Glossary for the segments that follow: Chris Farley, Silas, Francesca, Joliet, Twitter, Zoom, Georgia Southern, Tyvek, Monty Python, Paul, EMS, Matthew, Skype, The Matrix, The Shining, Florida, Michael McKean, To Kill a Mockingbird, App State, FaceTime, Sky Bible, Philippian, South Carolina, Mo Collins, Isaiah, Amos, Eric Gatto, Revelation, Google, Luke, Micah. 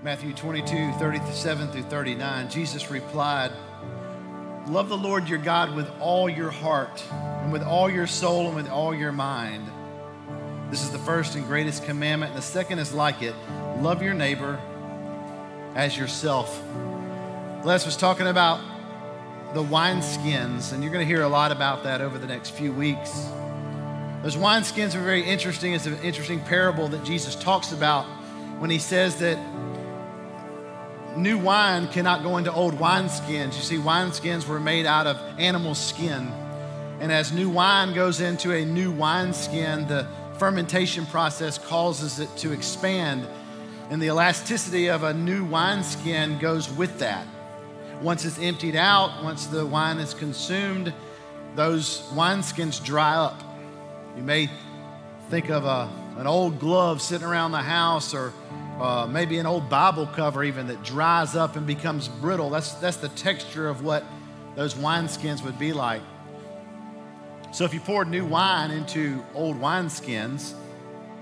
Matthew 22, 37 through 39, Jesus replied, love the Lord your God with all your heart and with all your soul and with all your mind. This is the first and greatest commandment. And the second is like it. Love your neighbor as yourself. Les was talking about the wineskins, and you're going to hear a lot about that over the next few weeks. Those wineskins are very interesting. It's an interesting parable that Jesus talks about when he says that new wine cannot go into old wineskins. You see, wineskins were made out of animal skin. And as new wine goes into a new wineskin, the fermentation process causes it to expand. And the elasticity of a new wineskin goes with that. Once it's emptied out, once the wine is consumed, those wineskins dry up. You may think of an old glove sitting around the house, or maybe an old Bible cover even, that dries up and becomes brittle. That's the texture of what those wineskins would be like. So if you poured new wine into old wineskins,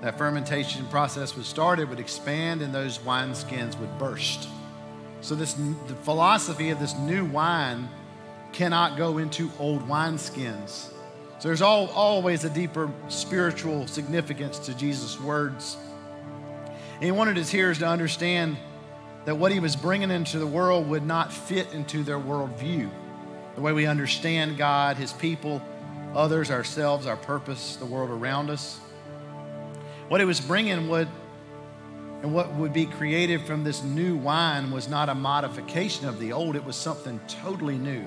that fermentation process would start, it would expand, and those wineskins would burst. So the philosophy of this new wine cannot go into old wineskins. So there's always a deeper spiritual significance to Jesus' words. And he wanted his hearers to understand that what he was bringing into the world would not fit into their worldview, the way we understand God, his people, others, ourselves, our purpose, the world around us. What he was bringing what would be created from this new wine was not a modification of the old. It was something totally new.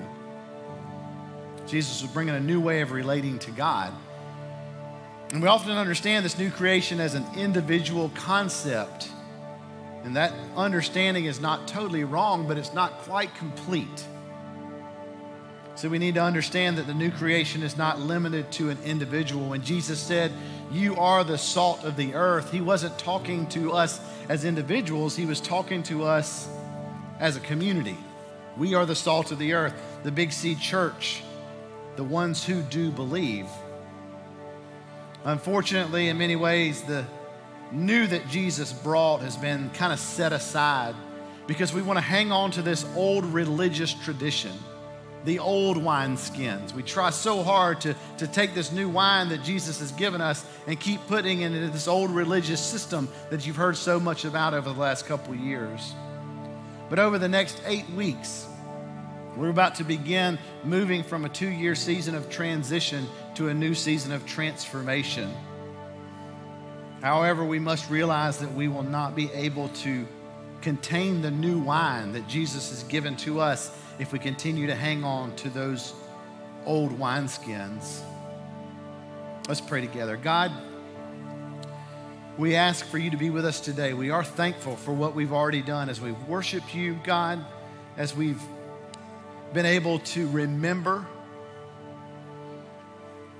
Jesus was bringing a new way of relating to God. And we often understand this new creation as an individual concept. And that understanding is not totally wrong, but it's not quite complete. So we need to understand that the new creation is not limited to an individual. When Jesus said, you are the salt of the earth, he wasn't talking to us as individuals. He was talking to us as a community. We are the salt of the earth, the Big C Church, the ones who do believe. Unfortunately, in many ways, the new that Jesus brought has been kind of set aside because we want to hang on to this old religious tradition, the old wineskins. We try so hard to take this new wine that Jesus has given us and keep putting it into this old religious system that you've heard so much about over the last couple of years. But over the next 8 weeks, we're about to begin moving from a 2-year season of transition to a new season of transformation. However, we must realize that we will not be able to contain the new wine that Jesus has given to us if we continue to hang on to those old wineskins. Let's pray together. God, we ask for you to be with us today. We are thankful for what we've already done as we've worshiped you, God, as we've been able to remember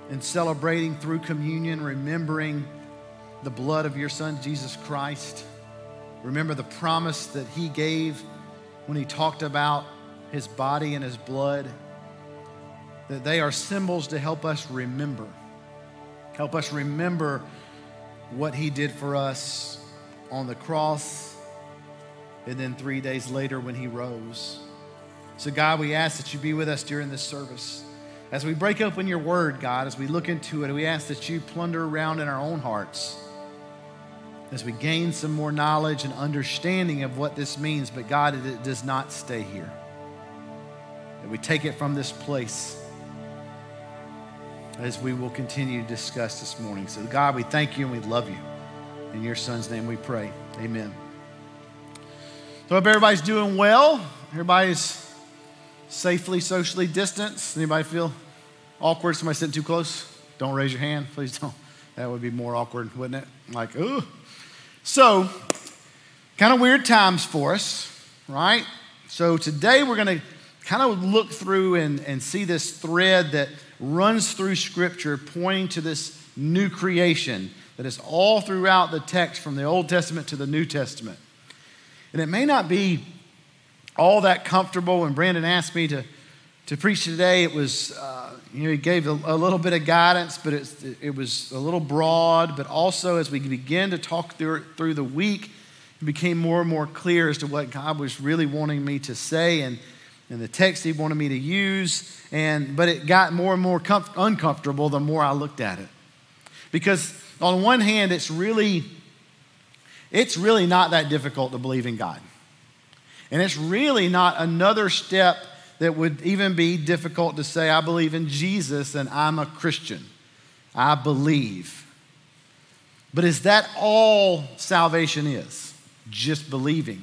and celebrating through communion, remembering the blood of your Son, Jesus Christ. Remember the promise that he gave when he talked about his body and his blood, that they are symbols to help us remember. Help us remember what he did for us on the cross and then 3 days later when he rose. So God, we ask that you be with us during this service. As we break open your word, God, as we look into it, we ask that you plunder around in our own hearts as we gain some more knowledge and understanding of what this means. But God, it does not stay here. That we take it from this place as we will continue to discuss this morning. So God, we thank you and we love you. In your Son's name we pray, amen. So I hope everybody's doing well. Everybody's safely socially distanced. Anybody feel awkward? Somebody sitting too close? Don't raise your hand, please don't. That would be more awkward, wouldn't it? Like, ooh. So, kind of weird times for us, right? So today we're going to kind of look through and see this thread that runs through Scripture pointing to this new creation that is all throughout the text from the Old Testament to the New Testament. And it may not be all that comfortable. When Brandon asked me to preach today, it was, he gave a little bit of guidance, but it was a little broad. But also, as we begin to talk through the week, it became more and more clear as to what God was really wanting me to say and the text he wanted me to use. But it got more and more uncomfortable the more I looked at it. Because on one hand, it's really not that difficult to believe in God. And it's really not another step that would even be difficult to say, I believe in Jesus and I'm a Christian. I believe. But is that all salvation is? Just believing.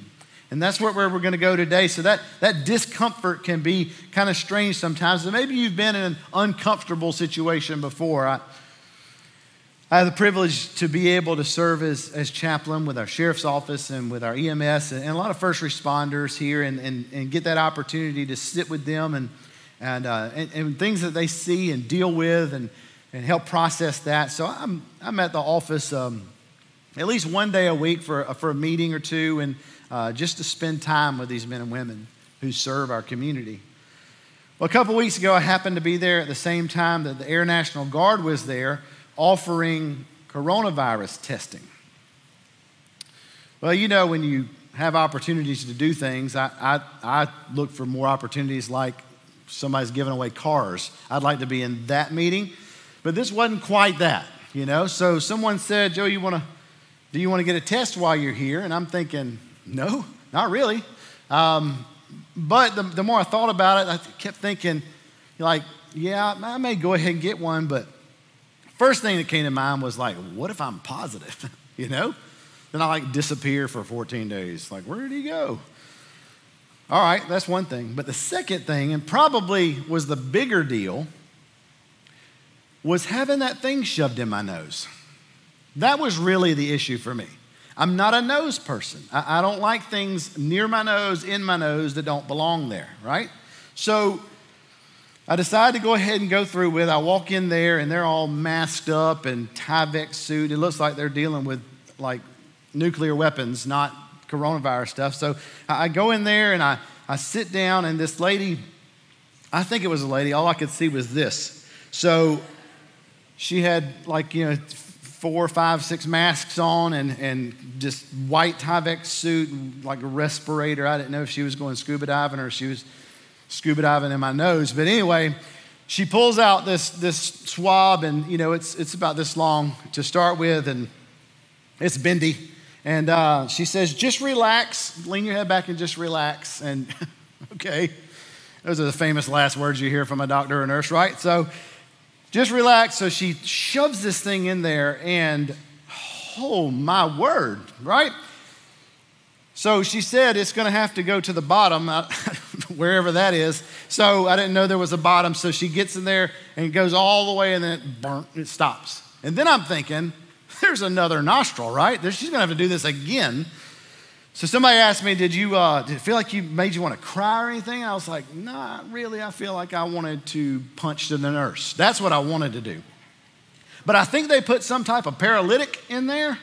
And that's where we're going to go today. So that discomfort can be kind of strange sometimes. And maybe you've been in an uncomfortable situation before. I had the privilege to be able to serve as chaplain with our sheriff's office and with our EMS and a lot of first responders here and get that opportunity to sit with them and things that they see and deal with and help process that. So I'm at the office at least one day a week for a meeting or two and just to spend time with these men and women who serve our community. Well, a couple weeks ago, I happened to be there at the same time that the Air National Guard was there offering coronavirus testing. Well, you know, when you have opportunities to do things, I look for more opportunities like somebody's giving away cars. I'd like to be in that meeting, but this wasn't quite that, you know? So someone said, Joe, do you want to get a test while you're here? And I'm thinking, no, not really. But the more I thought about it, I kept thinking, like, yeah, I may go ahead and get one, but first thing that came to mind was like, what if I'm positive, you know? Then I like disappear for 14 days. Like, where did he go? All right, that's one thing. But the second thing, and probably was the bigger deal, was having that thing shoved in my nose. That was really the issue for me. I'm not a nose person. I don't like things near my nose, in my nose that don't belong there, right? So I decided to go ahead and go through with. I walk in there and they're all masked up and Tyvek suit. It looks like they're dealing with like nuclear weapons, not coronavirus stuff. So I go in there and I sit down and this lady, I think it was a lady, all I could see was this. So she had like, you know, 4, 5, 6 masks on and just white Tyvek suit, like a respirator. I didn't know if she was going scuba diving or she was scuba diving in my nose. But anyway, she pulls out this swab and, you know, it's about this long to start with and it's bendy. And she says, just relax, lean your head back and just relax. And okay, those are the famous last words you hear from a doctor or nurse, right? So just relax. So she shoves this thing in there and oh my word, right? So she said it's going to have to go to the bottom, wherever that is. So I didn't know there was a bottom. So she gets in there and goes all the way and then it stops. And then I'm thinking, there's another nostril, right? She's going to have to do this again. So somebody asked me, did it feel like you made you want to cry or anything? I was like, not really. I feel like I wanted to punch the nurse. That's what I wanted to do. But I think they put some type of paralytic in there,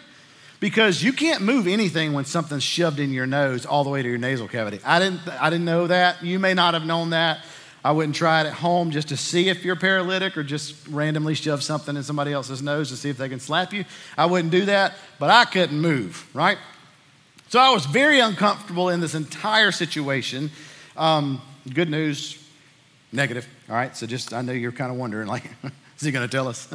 because you can't move anything when something's shoved in your nose all the way to your nasal cavity. I didn't know that. You may not have known that. I wouldn't try it at home just to see if you're paralytic or just randomly shove something in somebody else's nose to see if they can slap you. I wouldn't do that, but I couldn't move, right? So I was very uncomfortable in this entire situation. Good news, negative, all right? So just, I know you're kind of wondering, like, is he going to tell us?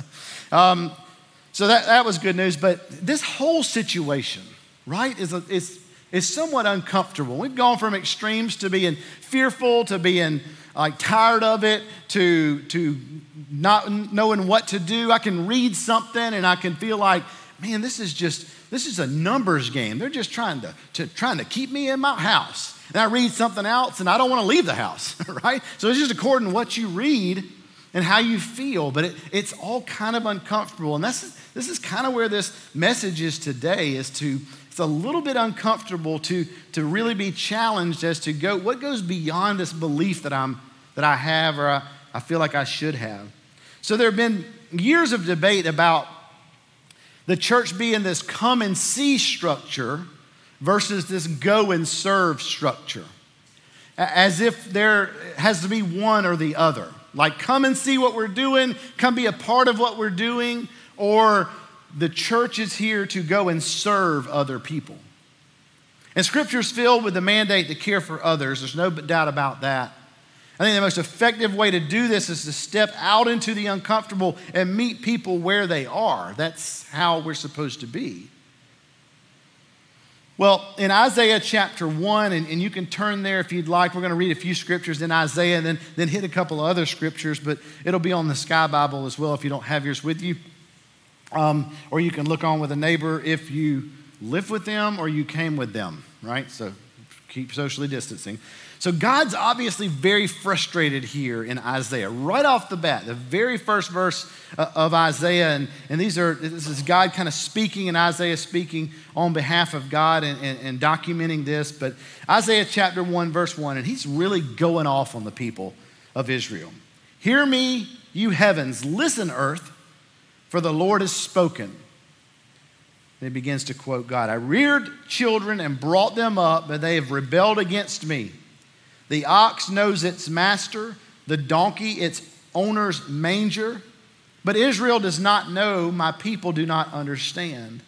So that was good news, but this whole situation, right, is somewhat uncomfortable. We've gone from extremes to being fearful, to being like tired of it, to not knowing what to do. I can read something and I can feel like, man, this is a numbers game. They're just trying to keep me in my house. And I read something else and I don't want to leave the house, right? So it's just according to what you read and how you feel, but it's all kind of uncomfortable. And this is kind of where this message is today, it's a little bit uncomfortable to really be challenged as to what goes beyond this belief that I have or I feel like I should have. So there have been years of debate about the church being this come and see structure versus this go and serve structure, as if there has to be one or the other. Like, come and see what we're doing, come be a part of what we're doing, or the church is here to go and serve other people. And Scripture is filled with the mandate to care for others. There's no doubt about that. I think the most effective way to do this is to step out into the uncomfortable and meet people where they are. That's how we're supposed to be. Well, in Isaiah chapter 1, and you can turn there if you'd like. We're going to read a few scriptures in Isaiah and then hit a couple of other scriptures, but it'll be on the Sky Bible as well if you don't have yours with you. Or you can look on with a neighbor if you live with them or you came with them, right? So keep socially distancing. So God's obviously very frustrated here in Isaiah. Right off the bat, the very first verse of Isaiah, and this is God kind of speaking and Isaiah speaking on behalf of God and documenting this. But Isaiah chapter 1, verse 1, and he's really going off on the people of Israel. Hear me, you heavens, listen, earth, for the Lord has spoken. And he begins to quote God. I reared children and brought them up, but they have rebelled against me. The ox knows its master, the donkey its owner's manger. But Israel does not know, my people do not understand.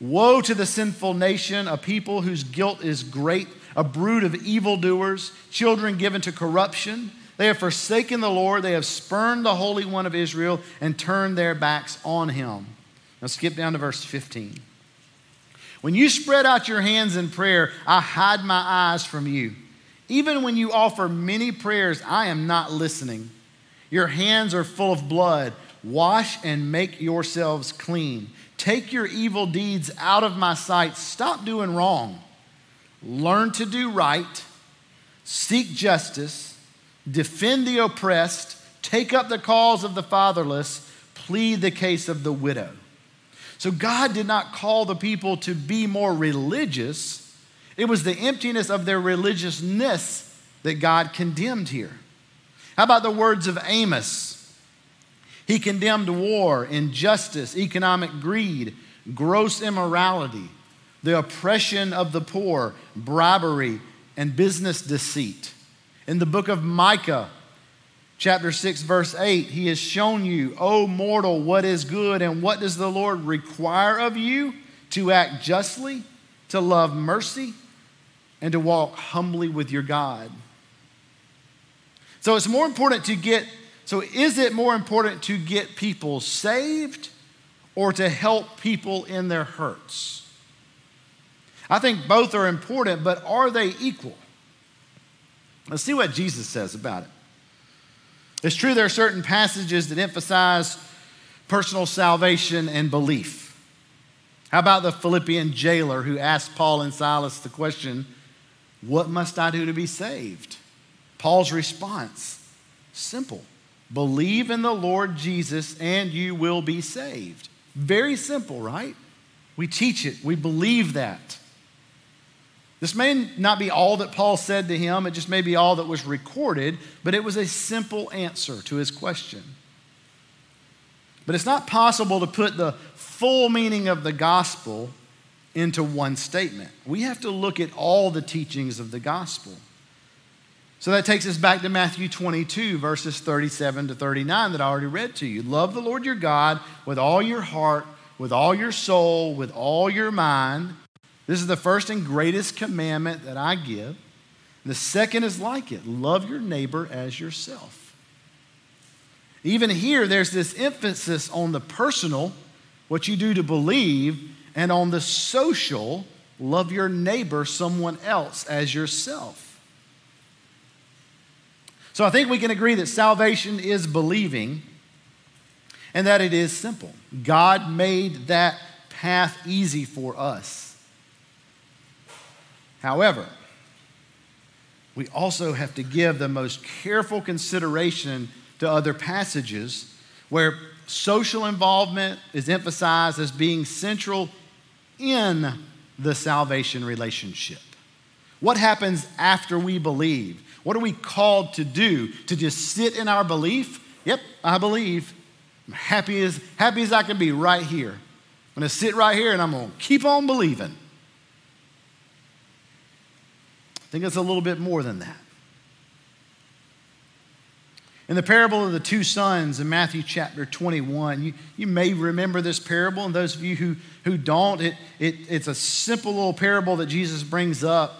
Woe to the sinful nation, a people whose guilt is great, a brood of evildoers, children given to corruption. They have forsaken the Lord, they have spurned the Holy One of Israel and turned their backs on him. Now skip down to verse 15. When you spread out your hands in prayer, I hide my eyes from you. Even when you offer many prayers, I am not listening. Your hands are full of blood. Wash and make yourselves clean. Take your evil deeds out of my sight. Stop doing wrong. Learn to do right. Seek justice. Defend the oppressed. Take up the cause of the fatherless. Plead the case of the widow. So God did not call the people to be more religious. It was the emptiness of their religiousness that God condemned here. How about the words of Amos? He condemned war, injustice, economic greed, gross immorality, the oppression of the poor, bribery, and business deceit. In the book of Micah, chapter 6, verse 8, he has shown you, O mortal, what is good, and what does the Lord require of you? To act justly, to love mercy, and to walk humbly with your God. Is it more important to get people saved or to help people in their hurts? I think both are important, but are they equal? Let's see what Jesus says about it. It's true there are certain passages that emphasize personal salvation and belief. How about the Philippian jailer who asked Paul and Silas the question, what must I do to be saved? Paul's response, simple. Believe in the Lord Jesus and you will be saved. Very simple, right? We teach it. We believe that. This may not be all that Paul said to him. It just may be all that was recorded, but it was a simple answer to his question. But it's not possible to put the full meaning of the gospel into one statement. We have to look at all the teachings of the gospel. So that takes us back to Matthew 22, verses 37 to 39 that I already read to you. Love the Lord your God with all your heart, with all your soul, with all your mind. This is the first and greatest commandment that I give. The second is like it. Love your neighbor as yourself. Even here, there's this emphasis on the personal, what you do to believe, and on the social, love your neighbor, someone else, as yourself. So I think we can agree that salvation is believing and that it is simple. God made that path easy for us. However, we also have to give the most careful consideration to other passages where social involvement is emphasized as being central in the salvation relationship. What happens after we believe? What are we called to do? To just sit in our belief? Yep, I believe. I'm happy as I can be right here. I'm going to sit right here and I'm going to keep on believing. I think it's a little bit more than that. In the parable of the two sons in Matthew chapter 21, you may remember this parable, and those of you who don't, it's a simple little parable that Jesus brings up.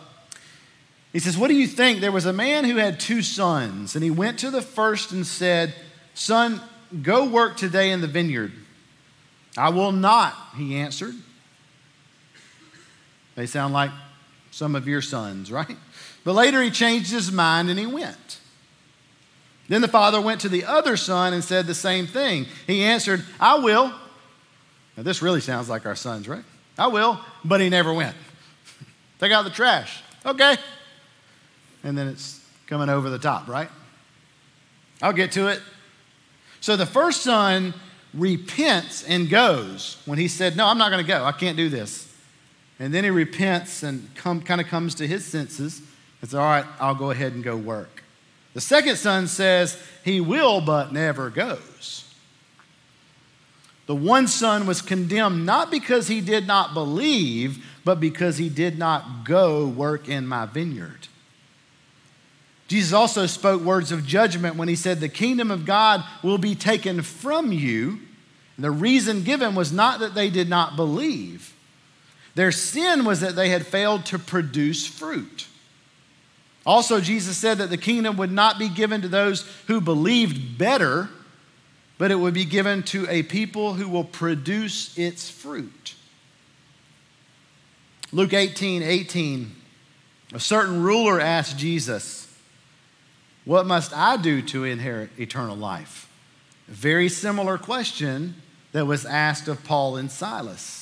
He says, what do you think? There was a man who had two sons, and he went to the first and said, son, go work today in the vineyard. I will not, he answered. They sound like some of your sons, right? But later he changed his mind and he went. Then the father went to the other son and said the same thing. He answered, I will. Now this really sounds like our sons, right? I will, but he never went. Take out the trash. Okay. And then it's coming over the top, right? I'll get to it. So the first son repents and goes when he said, no, I'm not going to go. I can't do this. And then he repents and kind of comes to his senses and says, all right, I'll go ahead and go work. The second son says he will but never goes. The one son was condemned not because he did not believe, but because he did not go work in my vineyard. Jesus also spoke words of judgment when he said, the kingdom of God will be taken from you. And the reason given was not that they did not believe. Their sin was that they had failed to produce fruit. Also, Jesus said that the kingdom would not be given to those who believed better, but it would be given to a people who will produce its fruit. Luke 18:18, a certain ruler asked Jesus, what must I do to inherit eternal life? A very similar question that was asked of Paul and Silas.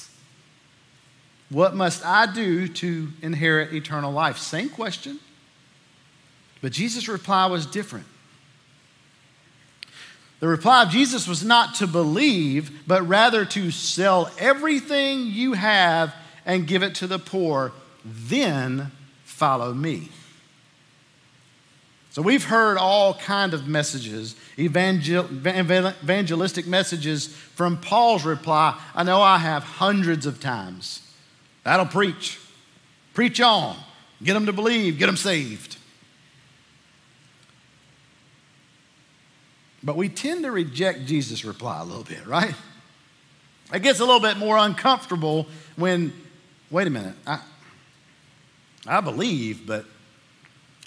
What must I do to inherit eternal life? Same question, but Jesus' reply was different. The reply of Jesus was not to believe, but rather to sell everything you have and give it to the poor, then follow me. So we've heard all kinds of messages, evangelistic messages from Paul's reply. I know I have hundreds of times. That'll preach. Preach on. Get them to believe. Get them saved. But we tend to reject Jesus' reply a little bit, right? It gets a little bit more uncomfortable when, wait a minute, I believe, but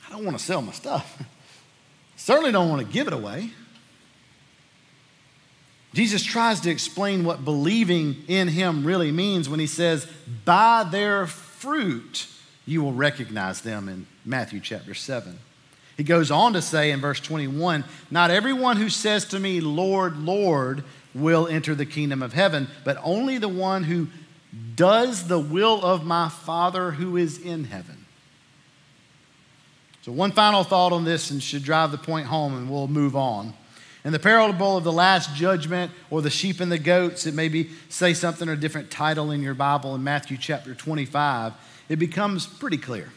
I don't want to sell my stuff. Certainly don't want to give it away. Jesus tries to explain what believing in him really means when he says, by their fruit you will recognize them in Matthew chapter 7. He goes on to say in verse 21, not everyone who says to me, Lord, Lord, will enter the kingdom of heaven, but only the one who does the will of my Father who is in heaven. So one final thought on this, and should drive the point home, and we'll move on. In the parable of the last judgment, or the sheep and the goats, it maybe say something or a different title in your Bible in Matthew chapter 25, it becomes pretty clear.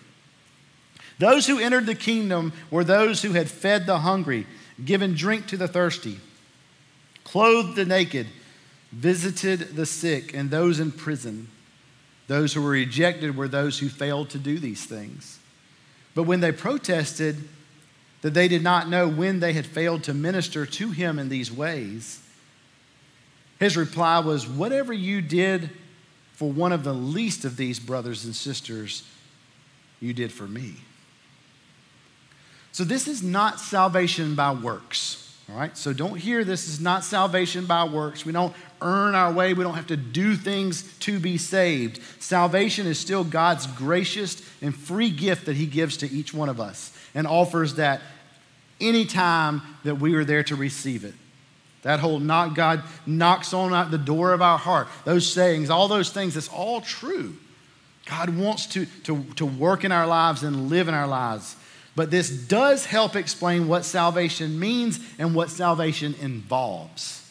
Those who entered the kingdom were those who had fed the hungry, given drink to the thirsty, clothed the naked, visited the sick, and those in prison. Those who were rejected were those who failed to do these things. But when they protested that they did not know when they had failed to minister to him in these ways, his reply was, whatever you did for one of the least of these brothers and sisters, you did for me. So this is not salvation by works, all right? So don't hear this is not salvation by works. We don't earn our way. We don't have to do things to be saved. Salvation is still God's gracious and free gift that he gives to each one of us and offers that any time that we are there to receive it. That whole knock, God knocks on the door of our heart, those sayings, all those things, it's all true. God wants to work in our lives and live in our lives. But this does help explain what salvation means and what salvation involves.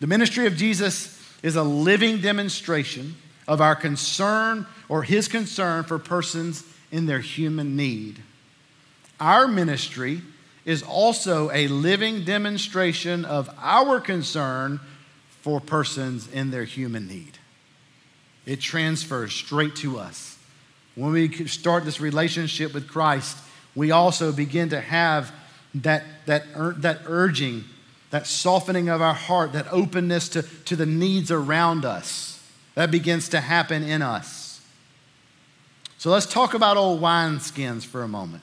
The ministry of Jesus is a living demonstration of our concern or his concern for persons in their human need. Our ministry is also a living demonstration of our concern for persons in their human need. It transfers straight to us. When we start this relationship with Christ, we also begin to have that urging, that softening of our heart, that openness to the needs around us, that begins to happen in us. So let's talk about old wineskins for a moment.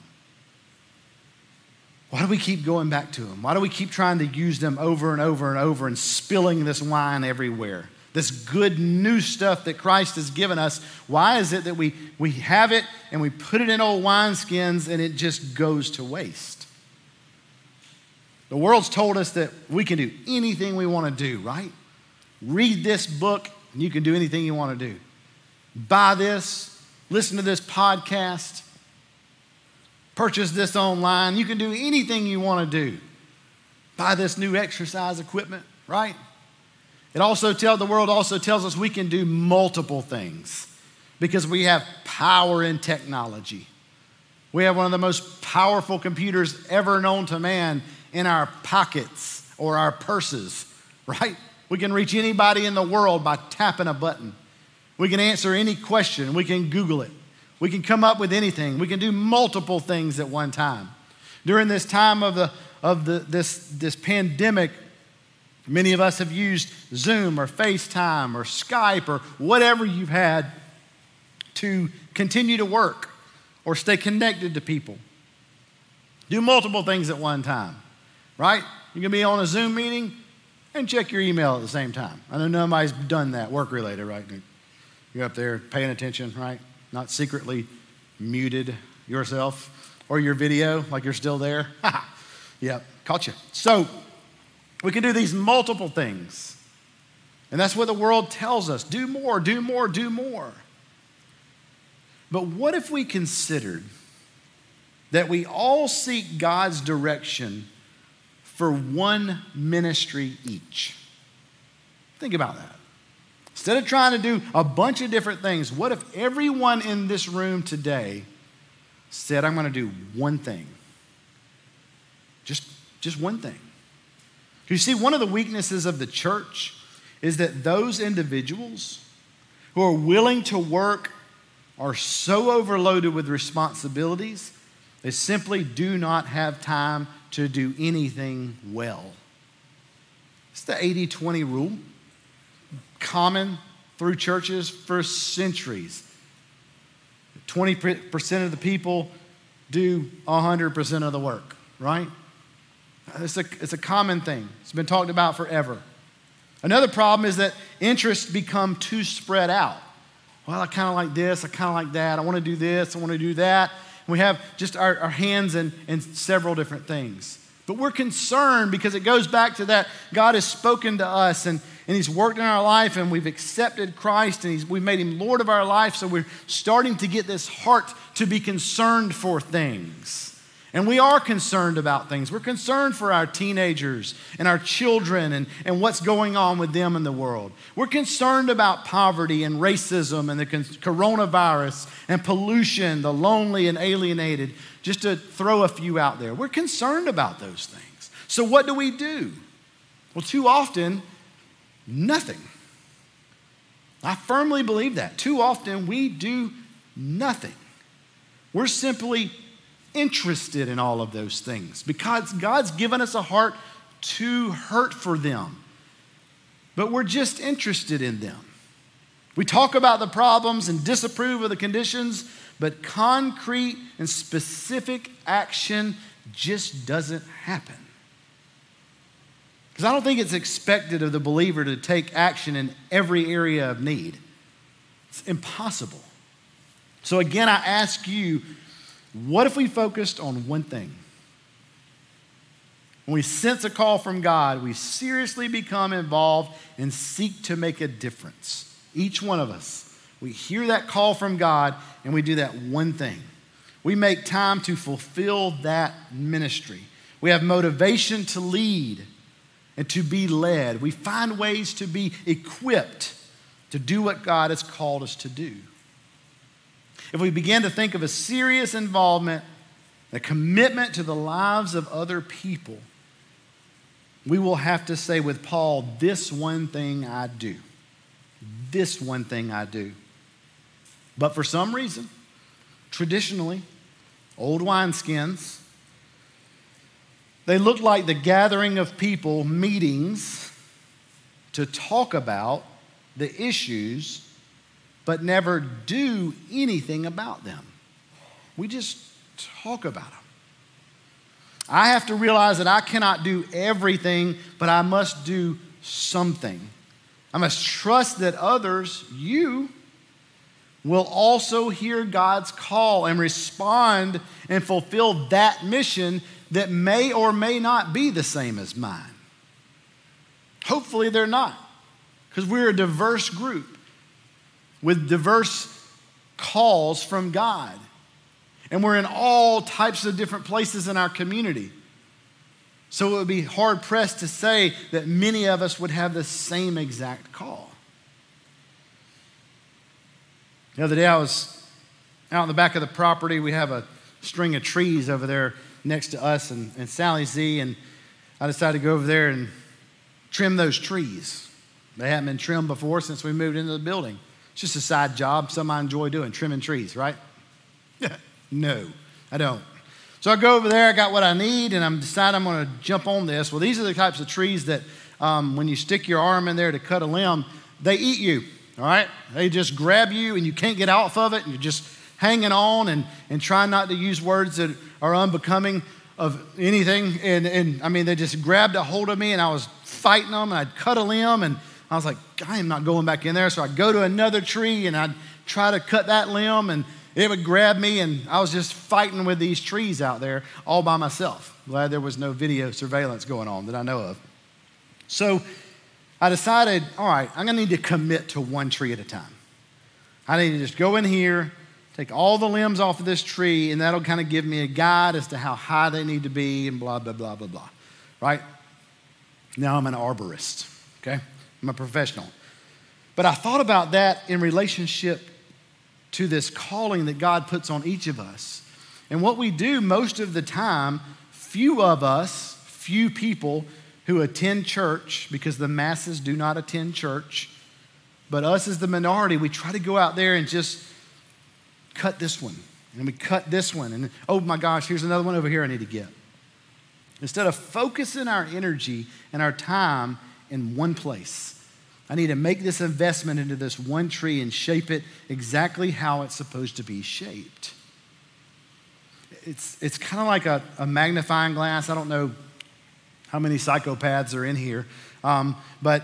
Why do we keep going back to them? Why do we keep trying to use them over and over and over and spilling this wine everywhere? This good new stuff that Christ has given us, why is it that we have it and we put it in old wineskins and it just goes to waste? The world's told us that we can do anything we want to do, right? Read this book and you can do anything you want to do. Buy this, listen to this podcast, purchase this online. You can do anything you want to do. Buy this new exercise equipment, right? It also tells us we can do multiple things because we have power in technology. We have one of the most powerful computers ever known to man in our pockets or our purses, right? We can reach anybody in the world by tapping a button. We can answer any question. We can Google it. We can come up with anything. We can do multiple things at one time. During this time of this pandemic, many of us have used Zoom or FaceTime or Skype or whatever you've had to continue to work or stay connected to people. Do multiple things at one time, right? You can be on a Zoom meeting and check your email at the same time. I know nobody's done that, work-related, right? You're up there paying attention, right? Not secretly muted yourself or your video like you're still there. Yep, caught you. So, we can do these multiple things. And that's what the world tells us. Do more, do more, do more. But what if we considered that we all seek God's direction for one ministry each? Think about that. Instead of trying to do a bunch of different things, what if everyone in this room today said, I'm going to do one thing? Just one thing. You see, one of the weaknesses of the church is that those individuals who are willing to work are so overloaded with responsibilities, they simply do not have time to do anything well. It's the 80-20 rule, common through churches for centuries. 20% of the people do 100% of the work, right? It's a common thing. It's been talked about forever. Another problem is that interests become too spread out. Well, I kind of like this. I kind of like that. I want to do this. I want to do that. And we have just our hands in several different things. But we're concerned because it goes back to that God has spoken to us and he's worked in our life and we've accepted Christ and we've made him Lord of our life. So we're starting to get this heart to be concerned for things. And we are concerned about things. We're concerned for our teenagers and our children and what's going on with them in the world. We're concerned about poverty and racism and the coronavirus and pollution, the lonely and alienated, just to throw a few out there. We're concerned about those things. So what do we do? Well, too often, nothing. I firmly believe that. Too often, we do nothing. We're simply interested in all of those things because God's given us a heart to hurt for them, but we're just interested in them. We talk about the problems and disapprove of the conditions, but concrete and specific action just doesn't happen. Because I don't think it's expected of the believer to take action in every area of need. It's impossible. So again, I ask you, what if we focused on one thing? When we sense a call from God, we seriously become involved and seek to make a difference. Each one of us. We hear that call from God and we do that one thing. We make time to fulfill that ministry. We have motivation to lead and to be led. We find ways to be equipped to do what God has called us to do. If we begin to think of a serious involvement, a commitment to the lives of other people, we will have to say with Paul, this one thing I do. This one thing I do. But for some reason, traditionally, old wineskins, They looked like the gathering of people, meetings, to talk about the issues, but never do anything about them. We just talk about them. I have to realize that I cannot do everything, but I must do something. I must trust that others, you, will also hear God's call and respond and fulfill that mission that may or may not be the same as mine. Hopefully they're not, because we're a diverse group with diverse calls from God. And we're in all types of different places in our community. So it would be hard-pressed to say that many of us would have the same exact call. The other day I was out in the back of the property. We have a string of trees over there next to us and Sally Z, and I decided to go over there and trim those trees. They hadn't been trimmed before since we moved into the building. It's just a side job. Something I enjoy doing, trimming trees, right? No, I don't. So I go over there, I got what I need, and I decide I'm going to jump on this. Well, these are the types of trees that when you stick your arm in there to cut a limb, they eat you, all right? They just grab you, and you can't get off of it, and you're just hanging on and trying not to use words that are unbecoming of anything. And I mean, they just grabbed a hold of me, and I was fighting them, and I'd cut a limb, and I was like, I am not going back in there. So I go to another tree, and I'd try to cut that limb, and it would grab me, and I was just fighting with these trees out there all by myself. Glad there was no video surveillance going on that I know of. So I decided, all right, I'm going to need to commit to one tree at a time. I need to just go in here, take all the limbs off of this tree, and that'll kind of give me a guide as to how high they need to be and blah, blah, blah, blah, blah, right? Now I'm an arborist, okay? I'm a professional. But I thought about that in relationship to this calling that God puts on each of us. And what we do most of the time, few people who attend church, because the masses do not attend church, but us as the minority, we try to go out there and just cut this one, and we cut this one, and oh my gosh, here's another one over here I need to get. Instead of focusing our energy and our time in one place, I need to make this investment into this one tree and shape it exactly how it's supposed to be shaped. It's kind of like a magnifying glass. I don't know how many psychopaths are in here, but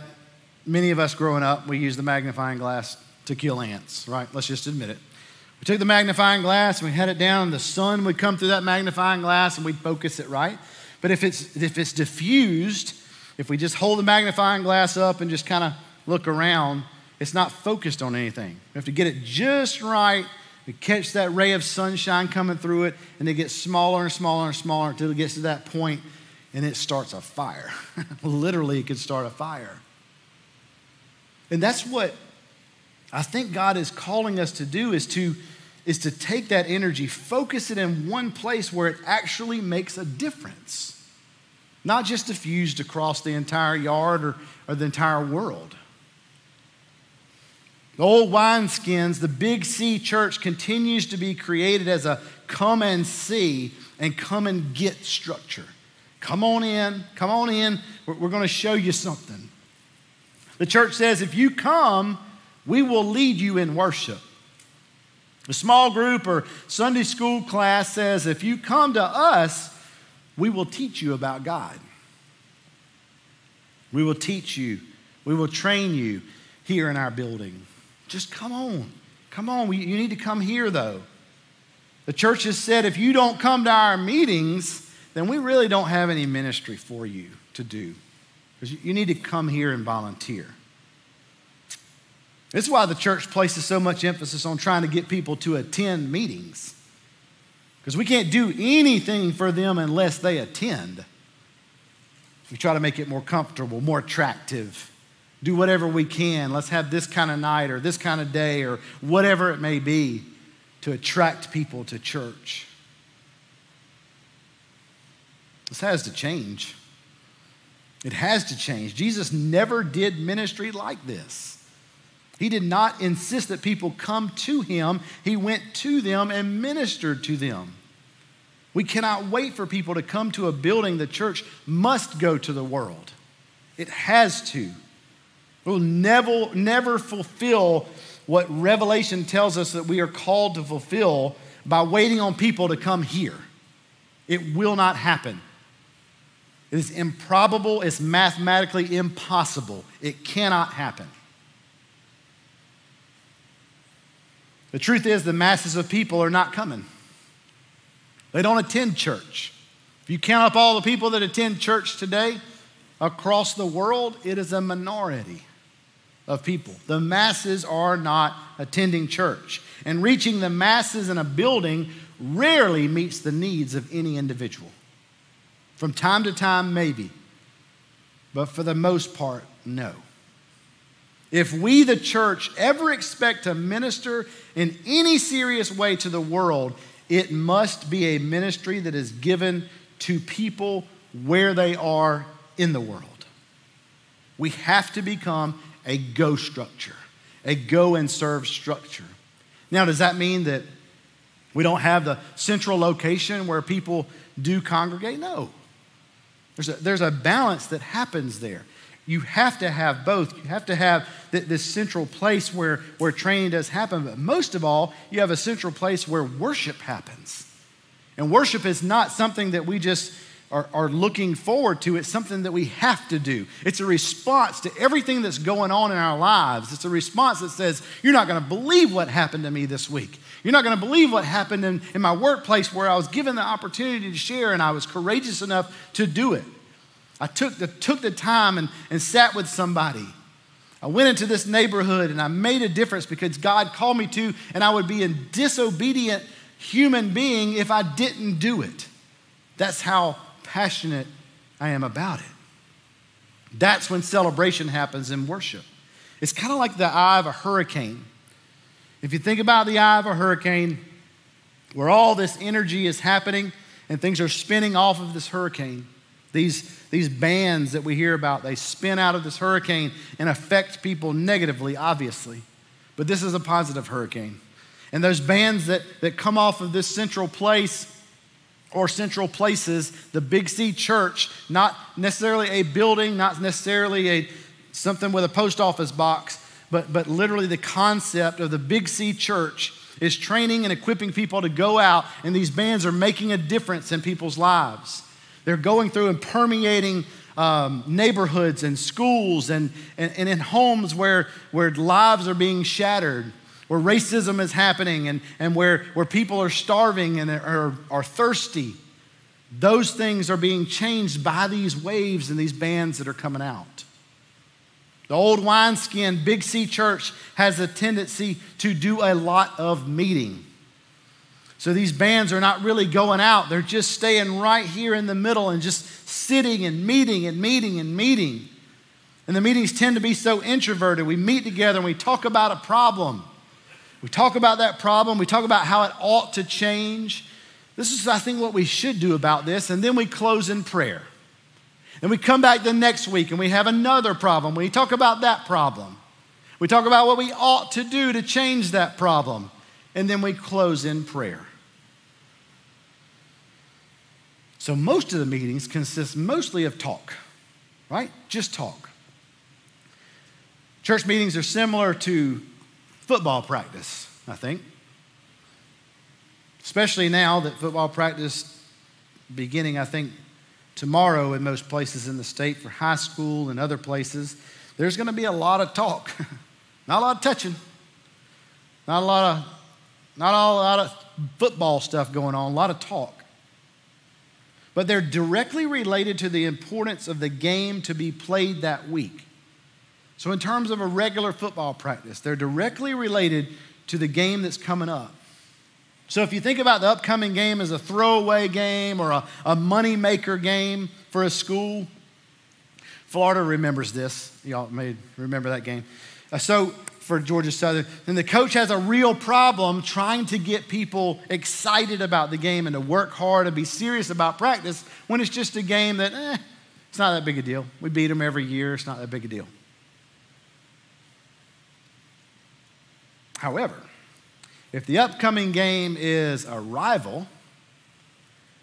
many of us growing up, we used the magnifying glass to kill ants, right? Let's just admit it. We took the magnifying glass and we had it down, and the sun would come through that magnifying glass and we'd focus it, right? But if it's diffused, if we just hold the magnifying glass up and just kind of look around, it's not focused on anything. We have to get it just right. We catch that ray of sunshine coming through it, and it gets smaller and smaller and smaller until it gets to that point, and it starts a fire. Literally, it could start a fire. And that's what I think God is calling us to do, is to take that energy, focus it in one place where it actually makes a difference, not just diffused across the entire yard or the entire world. The old wineskins, the Big C church, continues to be created as a come and see and come and get structure. Come on in, we're going to show you something. The church says, if you come, we will lead you in worship. A small group or Sunday school class says, if you come to us, we will teach you about God. We will teach you. We will train you here in our building. Just come on. Come on. You need to come here, though. The church has said, if you don't come to our meetings, then we really don't have any ministry for you to do. Because you need to come here and volunteer. That's why the church places so much emphasis on trying to get people to attend meetings. Because we can't do anything for them unless they attend. We try to make it more comfortable, more attractive. Do whatever we can. Let's have this kind of night or this kind of day or whatever it may be to attract people to church. This has to change. It has to change. Jesus never did ministry like this. He did not insist that people come to him. He went to them and ministered to them. We cannot wait for people to come to a building. The church must go to the world. It has to. It will never fulfill what Revelation tells us that we are called to fulfill by waiting on people to come here. It will not happen. It is improbable. It's mathematically impossible. It cannot happen. The truth is, the masses of people are not coming. They don't attend church. If you count up all the people that attend church today across the world, it is a minority of people. The masses are not attending church. And reaching the masses in a building rarely meets the needs of any individual. From time to time, maybe. But for the most part, no. If we, the church, ever expect to minister in any serious way to the world, it must be a ministry that is given to people where they are in the world. We have to become a go structure, a go and serve structure. Now, does that mean that we don't have the central location where people do congregate? No. There's a balance that happens there. You have to have both. You have to have this central place where training does happen. But most of all, you have a central place where worship happens. And worship is not something that we just are looking forward to. It's something that we have to do. It's a response to everything that's going on in our lives. It's a response that says, you're not going to believe what happened to me this week. You're not going to believe what happened in my workplace where I was given the opportunity to share and I was courageous enough to do it. I took the time and sat with somebody. I went into this neighborhood and I made a difference because God called me to, and I would be a disobedient human being if I didn't do it. That's how passionate I am about it. That's when celebration happens in worship. It's kind of like the eye of a hurricane. If you think about the eye of a hurricane, where all this energy is happening and things are spinning off of this hurricane, these bands that we hear about, they spin out of this hurricane and affect people negatively, obviously. But this is a positive hurricane. And those bands that come off of this central place or central places, the Big C Church, not necessarily a building, not necessarily something with a post office box, but literally the concept of the Big C Church is training and equipping people to go out, and these bands are making a difference in people's lives. They're going through and permeating neighborhoods and schools and in homes where lives are being shattered, where racism is happening and where people are starving and are thirsty. Those things are being changed by these waves and these bands that are coming out. The old wineskin, Big C Church, has a tendency to do a lot of meeting. So these bands are not really going out. They're just staying right here in the middle and just sitting and meeting and meeting and meeting. And the meetings tend to be so introverted. We meet together and we talk about a problem. We talk about that problem. We talk about how it ought to change. This is, I think, what we should do about this. And then we close in prayer. And we come back the next week and we have another problem. We talk about that problem. We talk about what we ought to do to change that problem. And then we close in prayer. So most of the meetings consist mostly of talk, right? Just talk. Church meetings are similar to football practice, I think. Especially now that football practice beginning, I think, tomorrow in most places in the state for high school and other places, there's going to be a lot of talk. Not a lot of touching. Not a lot of football stuff going on, a lot of talk. But they're directly related to the importance of the game to be played that week. So in terms of a regular football practice, they're directly related to the game that's coming up. So if you think about the upcoming game as a throwaway game or a money maker game for a school, Florida remembers this. Y'all may remember that game. So for Georgia Southern, and the coach has a real problem trying to get people excited about the game and to work hard and be serious about practice when it's just a game that, it's not that big a deal. We beat them every year. It's not that big a deal. However, if the upcoming game is a rival,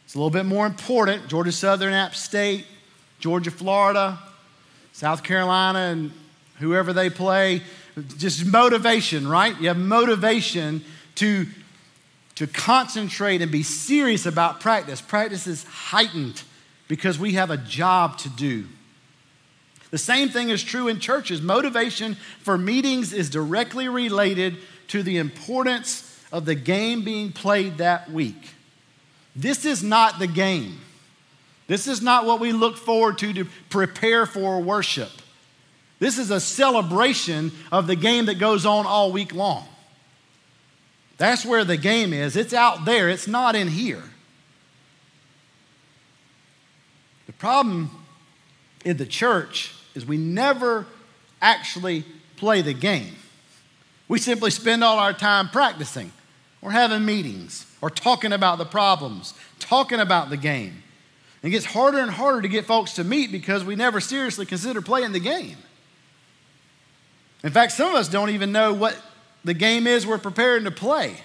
It's a little bit more important. Georgia Southern, App State, Georgia, Florida, South Carolina, and whoever they play. Just motivation, right? You have motivation to concentrate and be serious about practice. Practice is heightened because we have a job to do. The same thing is true in churches. Motivation for meetings is directly related to the importance of the game being played that week. This is not the game. This is not what we look forward to prepare for worship. This is a celebration of the game that goes on all week long. That's where the game is. It's out there. It's not in here. The problem in the church is we never actually play the game. We simply spend all our time practicing or having meetings or talking about the problems, talking about the game. And it gets harder and harder to get folks to meet because we never seriously consider playing the game. In fact, some of us don't even know what the game is we're preparing to play.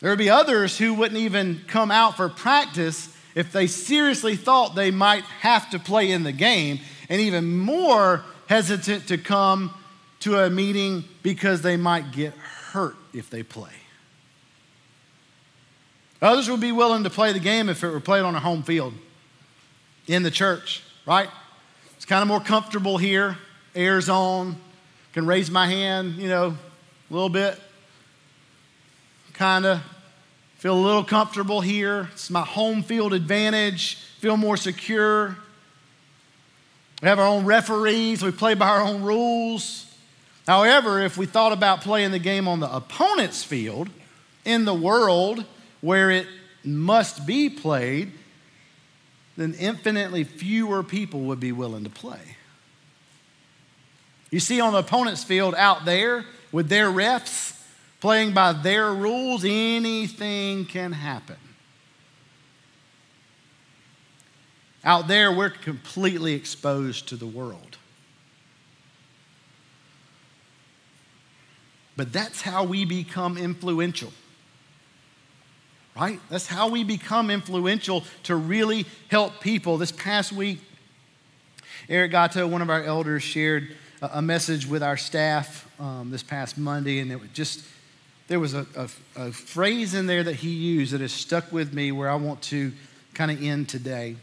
There would be others who wouldn't even come out for practice if they seriously thought they might have to play in the game, and even more hesitant to come to a meeting because they might get hurt if they play. Others would be willing to play the game if it were played on a home field in the church, right? It's kind of more comfortable here, air's on, can raise my hand, you know, a little bit, kind of. Feel a little comfortable here. It's my home field advantage. Feel more secure. We have our own referees. We play by our own rules. However, if we thought about playing the game on the opponent's field, in the world where it must be played, then infinitely fewer people would be willing to play. You see, on the opponent's field out there with their refs, playing by their rules, anything can happen. Out there, we're completely exposed to the world. But that's how we become influential, right? That's how we become influential, to really help people. This past week, Eric Gatto, one of our elders, shared a message with our staff this past Monday, and it was just... there was a phrase in there that he used that has stuck with me, where I want to kind of end today.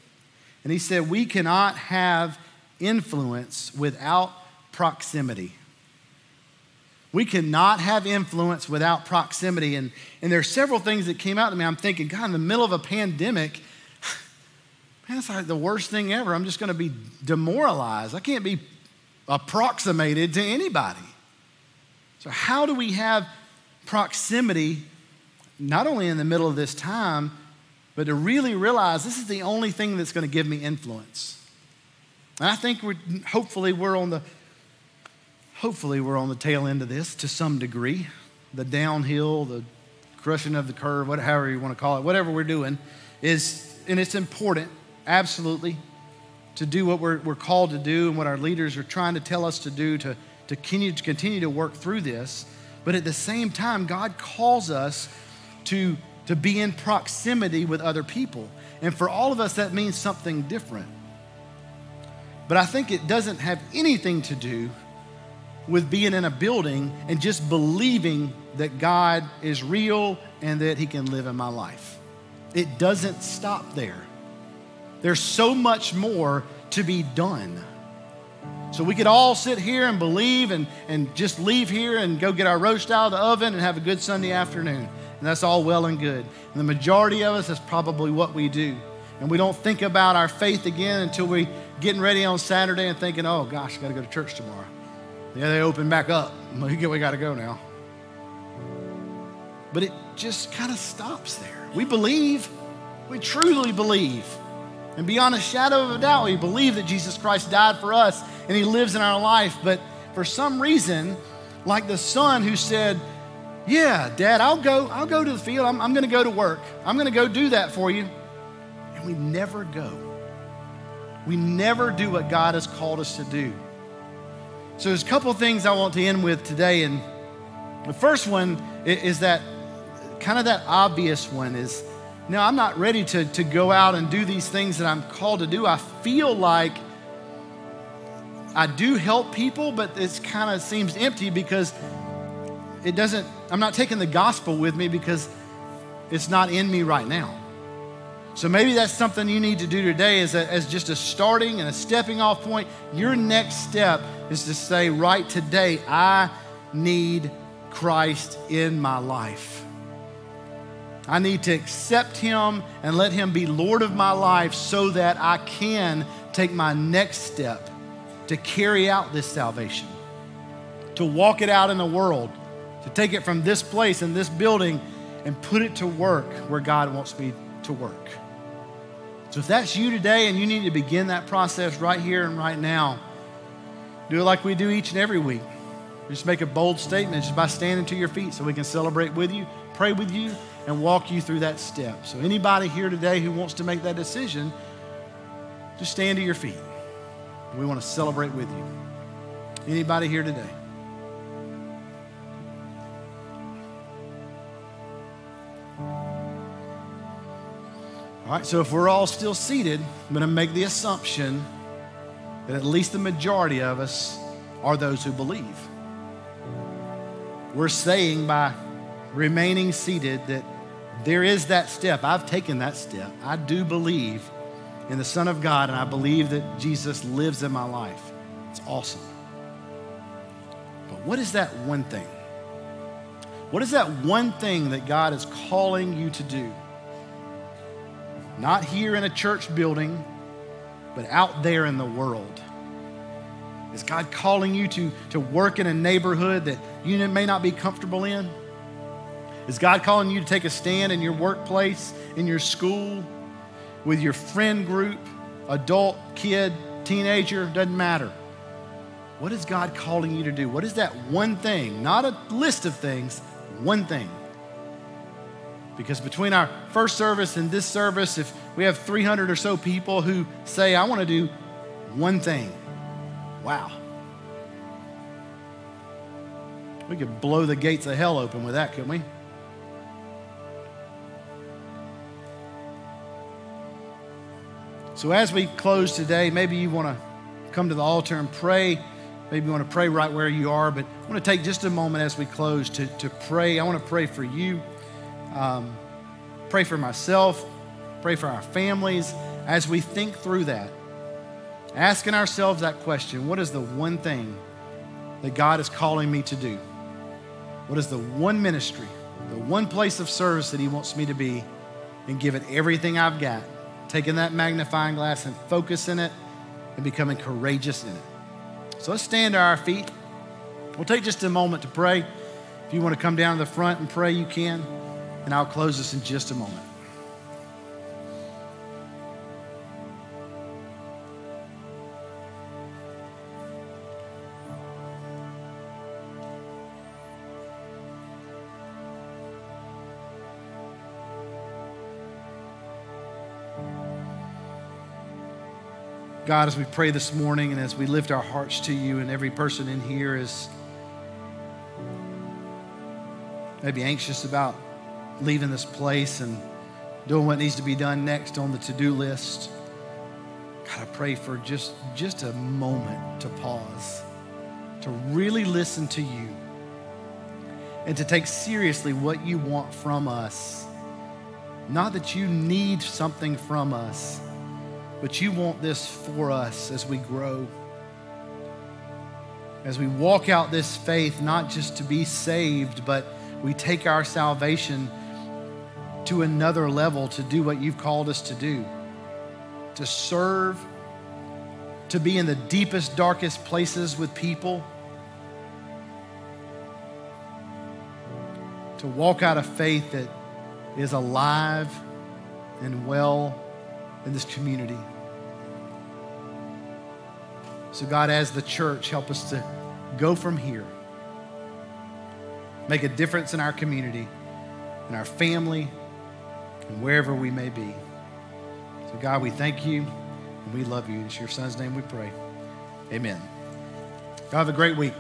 And he said, we cannot have influence without proximity. We cannot have influence without proximity. And there are several things that came out to me. I'm thinking, God, in the middle of a pandemic, man, that's like the worst thing ever. I'm just going to be demoralized. I can't be approximated to anybody. So how do we have proximity, not only in the middle of this time, but to really realize this is the only thing that's going to give me influence? And I think hopefully we're on the tail end of this to some degree, the downhill, the crushing of the curve, whatever you want to call it, whatever we're doing is, and it's important, absolutely, to do what we're called to do and what our leaders are trying to tell us to do to continue to work through this. But at the same time, God calls us to be in proximity with other people. And for all of us, that means something different. But I think it doesn't have anything to do with being in a building and just believing that God is real and that He can live in my life. It doesn't stop there. There's so much more to be done. So we could all sit here and believe and just leave here and go get our roast out of the oven and have a good Sunday afternoon. And that's all well and good. And the majority of us, that's probably what we do. And we don't think about our faith again until we're getting ready on Saturday and thinking, oh gosh, I got to go to church tomorrow. Yeah, they open back up. We got to go now. But it just kind of stops there. We believe, we truly believe. And beyond a shadow of a doubt, we believe that Jesus Christ died for us and He lives in our life. But for some reason, like the son who said, yeah, Dad, I'll go to the field. I'm going to go to work. I'm going to go do that for you. And we never go. We never do what God has called us to do. So there's a couple of things I want to end with today. And the first one is that kind of that obvious one is no, I'm not ready to go out and do these things that I'm called to do. I feel like I do help people, but it kind of seems empty because it doesn't, I'm not taking the gospel with me because it's not in me right now. So maybe that's something you need to do today as just a starting and a stepping off point. Your next step is to say, right today, I need Christ in my life. I need to accept him and let him be Lord of my life so that I can take my next step to carry out this salvation, to walk it out in the world, to take it from this place and this building and put it to work where God wants me to work. So if that's you today and you need to begin that process right here and right now, do it like we do each and every week. We just make a bold statement just by standing to your feet so we can celebrate with you, pray with you, and walk you through that step. So anybody here today who wants to make that decision, just stand to your feet. We want to celebrate with you. Anybody here today? All right, so if we're all still seated, I'm going to make the assumption that at least the majority of us are those who believe. We're saying by remaining seated that there is that step. I've taken that step. I do believe in the Son of God, and I believe that Jesus lives in my life. It's awesome. But what is that one thing? What is that one thing that God is calling you to do? Not here in a church building, but out there in the world. Is God calling you to work in a neighborhood that you may not be comfortable in? Is God calling you to take a stand in your workplace, in your school, with your friend group, adult, kid, teenager, doesn't matter. What is God calling you to do? What is that one thing? Not a list of things, one thing. Because between our first service and this service, if we have 300 or so people who say, I want to do one thing. Wow. We could blow the gates of hell open with that, couldn't we? So as we close today, maybe you want to come to the altar and pray. Maybe you want to pray right where you are, but I want to take just a moment as we close to pray. I want to pray for you, pray for myself, pray for our families as we think through that. Asking ourselves that question, what is the one thing that God is calling me to do? What is the one ministry, the one place of service that he wants me to be, and give it everything I've got? Taking that magnifying glass and focusing it and becoming courageous in it. So let's stand to our feet. We'll take just a moment to pray. If you want to come down to the front and pray, you can. And I'll close this in just a moment. God, as we pray this morning and as we lift our hearts to you, and every person in here is maybe anxious about leaving this place and doing what needs to be done next on the to-do list, God, I pray for just a moment to pause, to really listen to you, and to take seriously what you want from us. Not that you need something from us, but you want this for us as we grow, as we walk out this faith, not just to be saved, but we take our salvation to another level to do what you've called us to do, to serve, to be in the deepest, darkest places with people, to walk out a faith that is alive and well in this community. So God, as the church, help us to go from here, make a difference in our community, in our family, and wherever we may be. So God, we thank you and we love you. It's your Son's name we pray. Amen. God, have a great week.